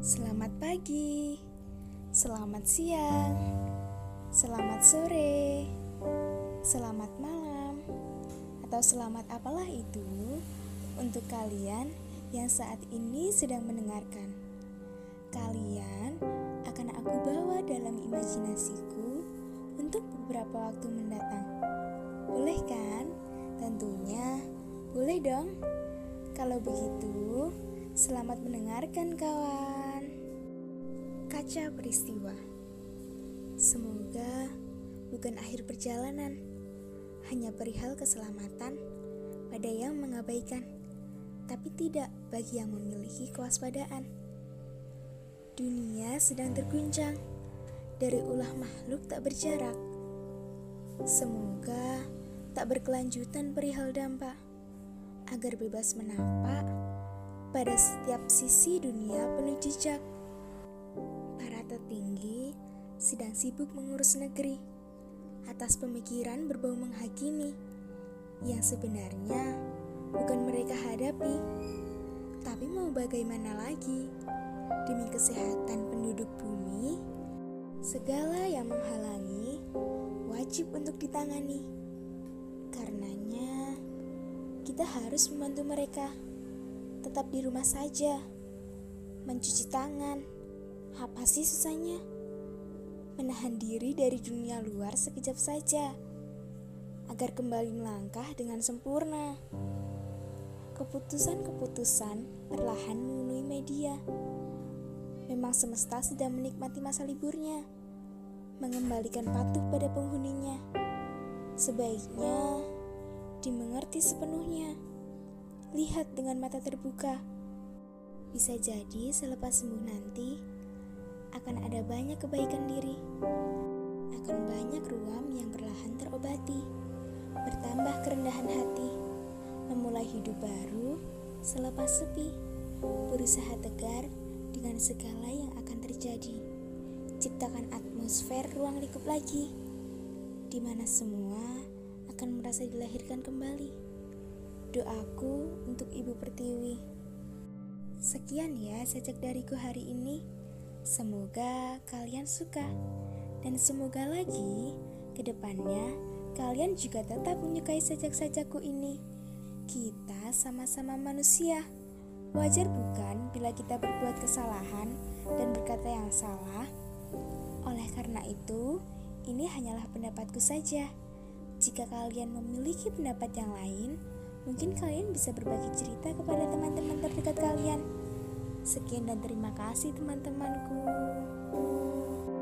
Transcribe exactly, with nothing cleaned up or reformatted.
Selamat pagi, selamat siang, selamat sore, selamat malam, atau selamat apalah itu untuk kalian yang saat ini sedang mendengarkan. Kalian akan aku bawa dalam imajinasiku untuk beberapa waktu mendatang. Boleh kan? Tentunya boleh dong. Kalau begitu, selamat mendengarkan kawan. Kaca Peristiwa. Semoga bukan akhir perjalanan, hanya perihal keselamatan pada yang mengabaikan, tapi tidak bagi yang memiliki kewaspadaan. Dunia sedang terguncang dari ulah makhluk tak berjarak. Semoga tak berkelanjutan perihal dampak, agar bebas menampak pada setiap sisi dunia penuh jejak. Para tertinggi sedang sibuk mengurus negeri atas pemikiran berbau menghakimi yang sebenarnya bukan mereka hadapi, tapi mau bagaimana lagi, demi kesehatan penduduk bumi, segala yang menghalangi wajib untuk ditangani. Karenanya, kita harus membantu mereka tetap di rumah saja, mencuci tangan. Apa sih susahnya? Menahan diri dari dunia luar sekejap saja, agar kembali melangkah dengan sempurna. Keputusan-keputusan perlahan memenuhi media. Memang semesta sedang menikmati masa liburnya, mengembalikan patuh pada penghuninya. Sebaiknya dimengerti sepenuhnya. Lihat dengan mata terbuka. Bisa jadi selepas sembuh nanti akan ada banyak kebaikan diri, akan banyak ruam yang perlahan terobati, bertambah kerendahan hati, memulai hidup baru selepas sepi, berusaha tegar dengan segala yang akan terjadi. Ciptakan atmosfer ruang lingkup lagi, di mana semua akan merasa dilahirkan kembali. Doaku untuk Ibu Pertiwi. Sekian ya sajak dariku hari ini. Semoga kalian suka, dan semoga lagi kedepannya kalian juga tetap menyukai sajak-sajakku ini. Kita sama-sama manusia. Wajar bukan bila kita berbuat kesalahan dan berkata yang salah. Oleh karena itu, ini hanyalah pendapatku saja. Jika kalian memiliki pendapat yang lain, mungkin kalian bisa berbagi cerita kepada teman-teman terdekat kalian. Sekian dan terima kasih teman-temanku.